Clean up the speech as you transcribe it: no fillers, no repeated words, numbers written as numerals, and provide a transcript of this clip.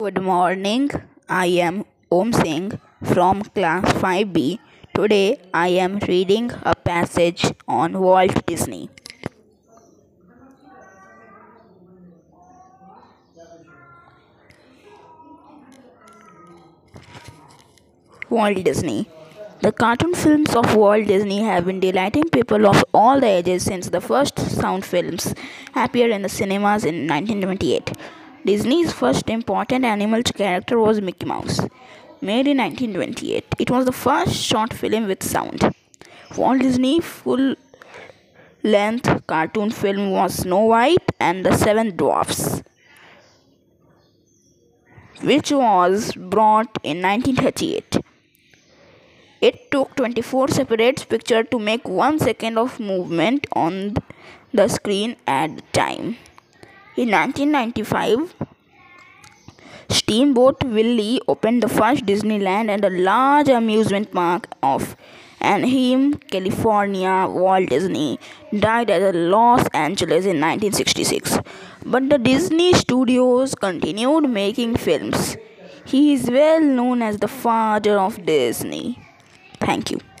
Good morning, I am Om Singh from class 5B. Today I am reading a passage on Walt Disney. Walt Disney. The cartoon films of Walt Disney have been delighting people of all the ages since the first sound films appeared in the cinemas in 1928. Disney's first important animal character was Mickey Mouse, made in 1928. It was the first short film with sound. Walt Disney full-length cartoon film was Snow White and the Seven Dwarfs, which was brought in 1938. It took 24 separate pictures to make 1 second of movement on the screen at a time. In 1995, Steamboat Willie opened the first Disneyland and a large amusement park of Anaheim, California. Walt Disney died at Los Angeles in 1966, but the Disney Studios continued making films. He is well known as the father of Disney. Thank you.